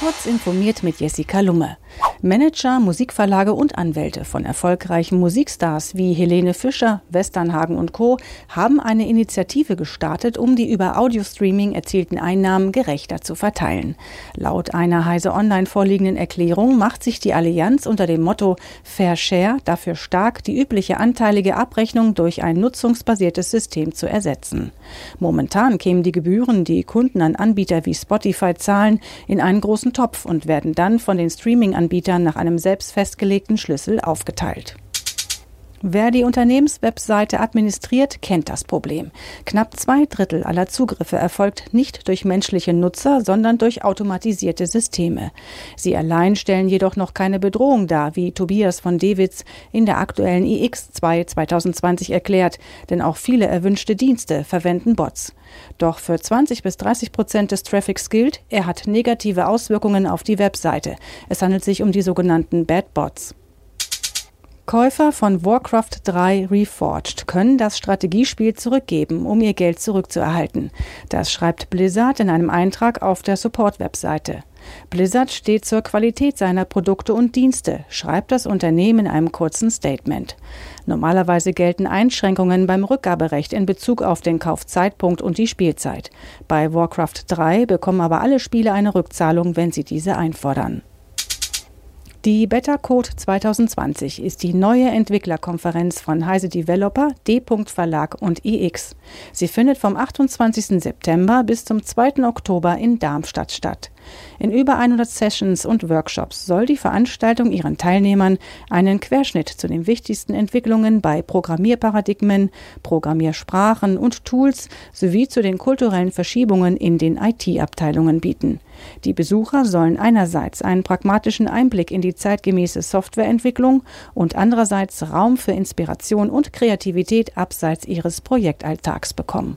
Kurz informiert mit Jessica Lumme. Manager, Musikverlage und Anwälte von erfolgreichen Musikstars wie Helene Fischer, Westernhagen und Co. haben eine Initiative gestartet, um die über Audio-Streaming erzielten Einnahmen gerechter zu verteilen. Laut einer Heise Online vorliegenden Erklärung macht sich die Allianz unter dem Motto Fair Share dafür stark, die übliche anteilige Abrechnung durch ein nutzungsbasiertes System zu ersetzen. Momentan kämen die Gebühren, die Kunden an Anbieter wie Spotify zahlen, in einen großen Topf und werden dann von den Streaming-Anbietern nach einem selbst festgelegten Schlüssel aufgeteilt. Wer die Unternehmenswebseite administriert, kennt das Problem. Knapp 2/3 aller Zugriffe erfolgt nicht durch menschliche Nutzer, sondern durch automatisierte Systeme. Sie allein stellen jedoch noch keine Bedrohung dar, wie Tobias von Dewitz in der aktuellen iX2 2020 erklärt, denn auch viele erwünschte Dienste verwenden Bots. Doch für 20-30% des Traffics gilt, er hat negative Auswirkungen auf die Webseite. Es handelt sich um die sogenannten Bad Bots. Käufer von Warcraft 3 Reforged können das Strategiespiel zurückgeben, um ihr Geld zurückzuerhalten. Das schreibt Blizzard in einem Eintrag auf der Support-Webseite. Blizzard steht zur Qualität seiner Produkte und Dienste, schreibt das Unternehmen in einem kurzen Statement. Normalerweise gelten Einschränkungen beim Rückgaberecht in Bezug auf den Kaufzeitpunkt und die Spielzeit. Bei Warcraft 3 bekommen aber alle Spieler eine Rückzahlung, wenn sie diese einfordern. Die betterCode 2020 ist die neue Entwicklerkonferenz von Heise Developer, D.Verlag und iX. Sie findet vom 28. September bis zum 2. Oktober in Darmstadt statt. In über 100 Sessions und Workshops soll die Veranstaltung ihren Teilnehmern einen Querschnitt zu den wichtigsten Entwicklungen bei Programmierparadigmen, Programmiersprachen und Tools sowie zu den kulturellen Verschiebungen in den IT-Abteilungen bieten. Die Besucher sollen einerseits einen pragmatischen Einblick in die zeitgemäße Softwareentwicklung und andererseits Raum für Inspiration und Kreativität abseits ihres Projektalltags bekommen.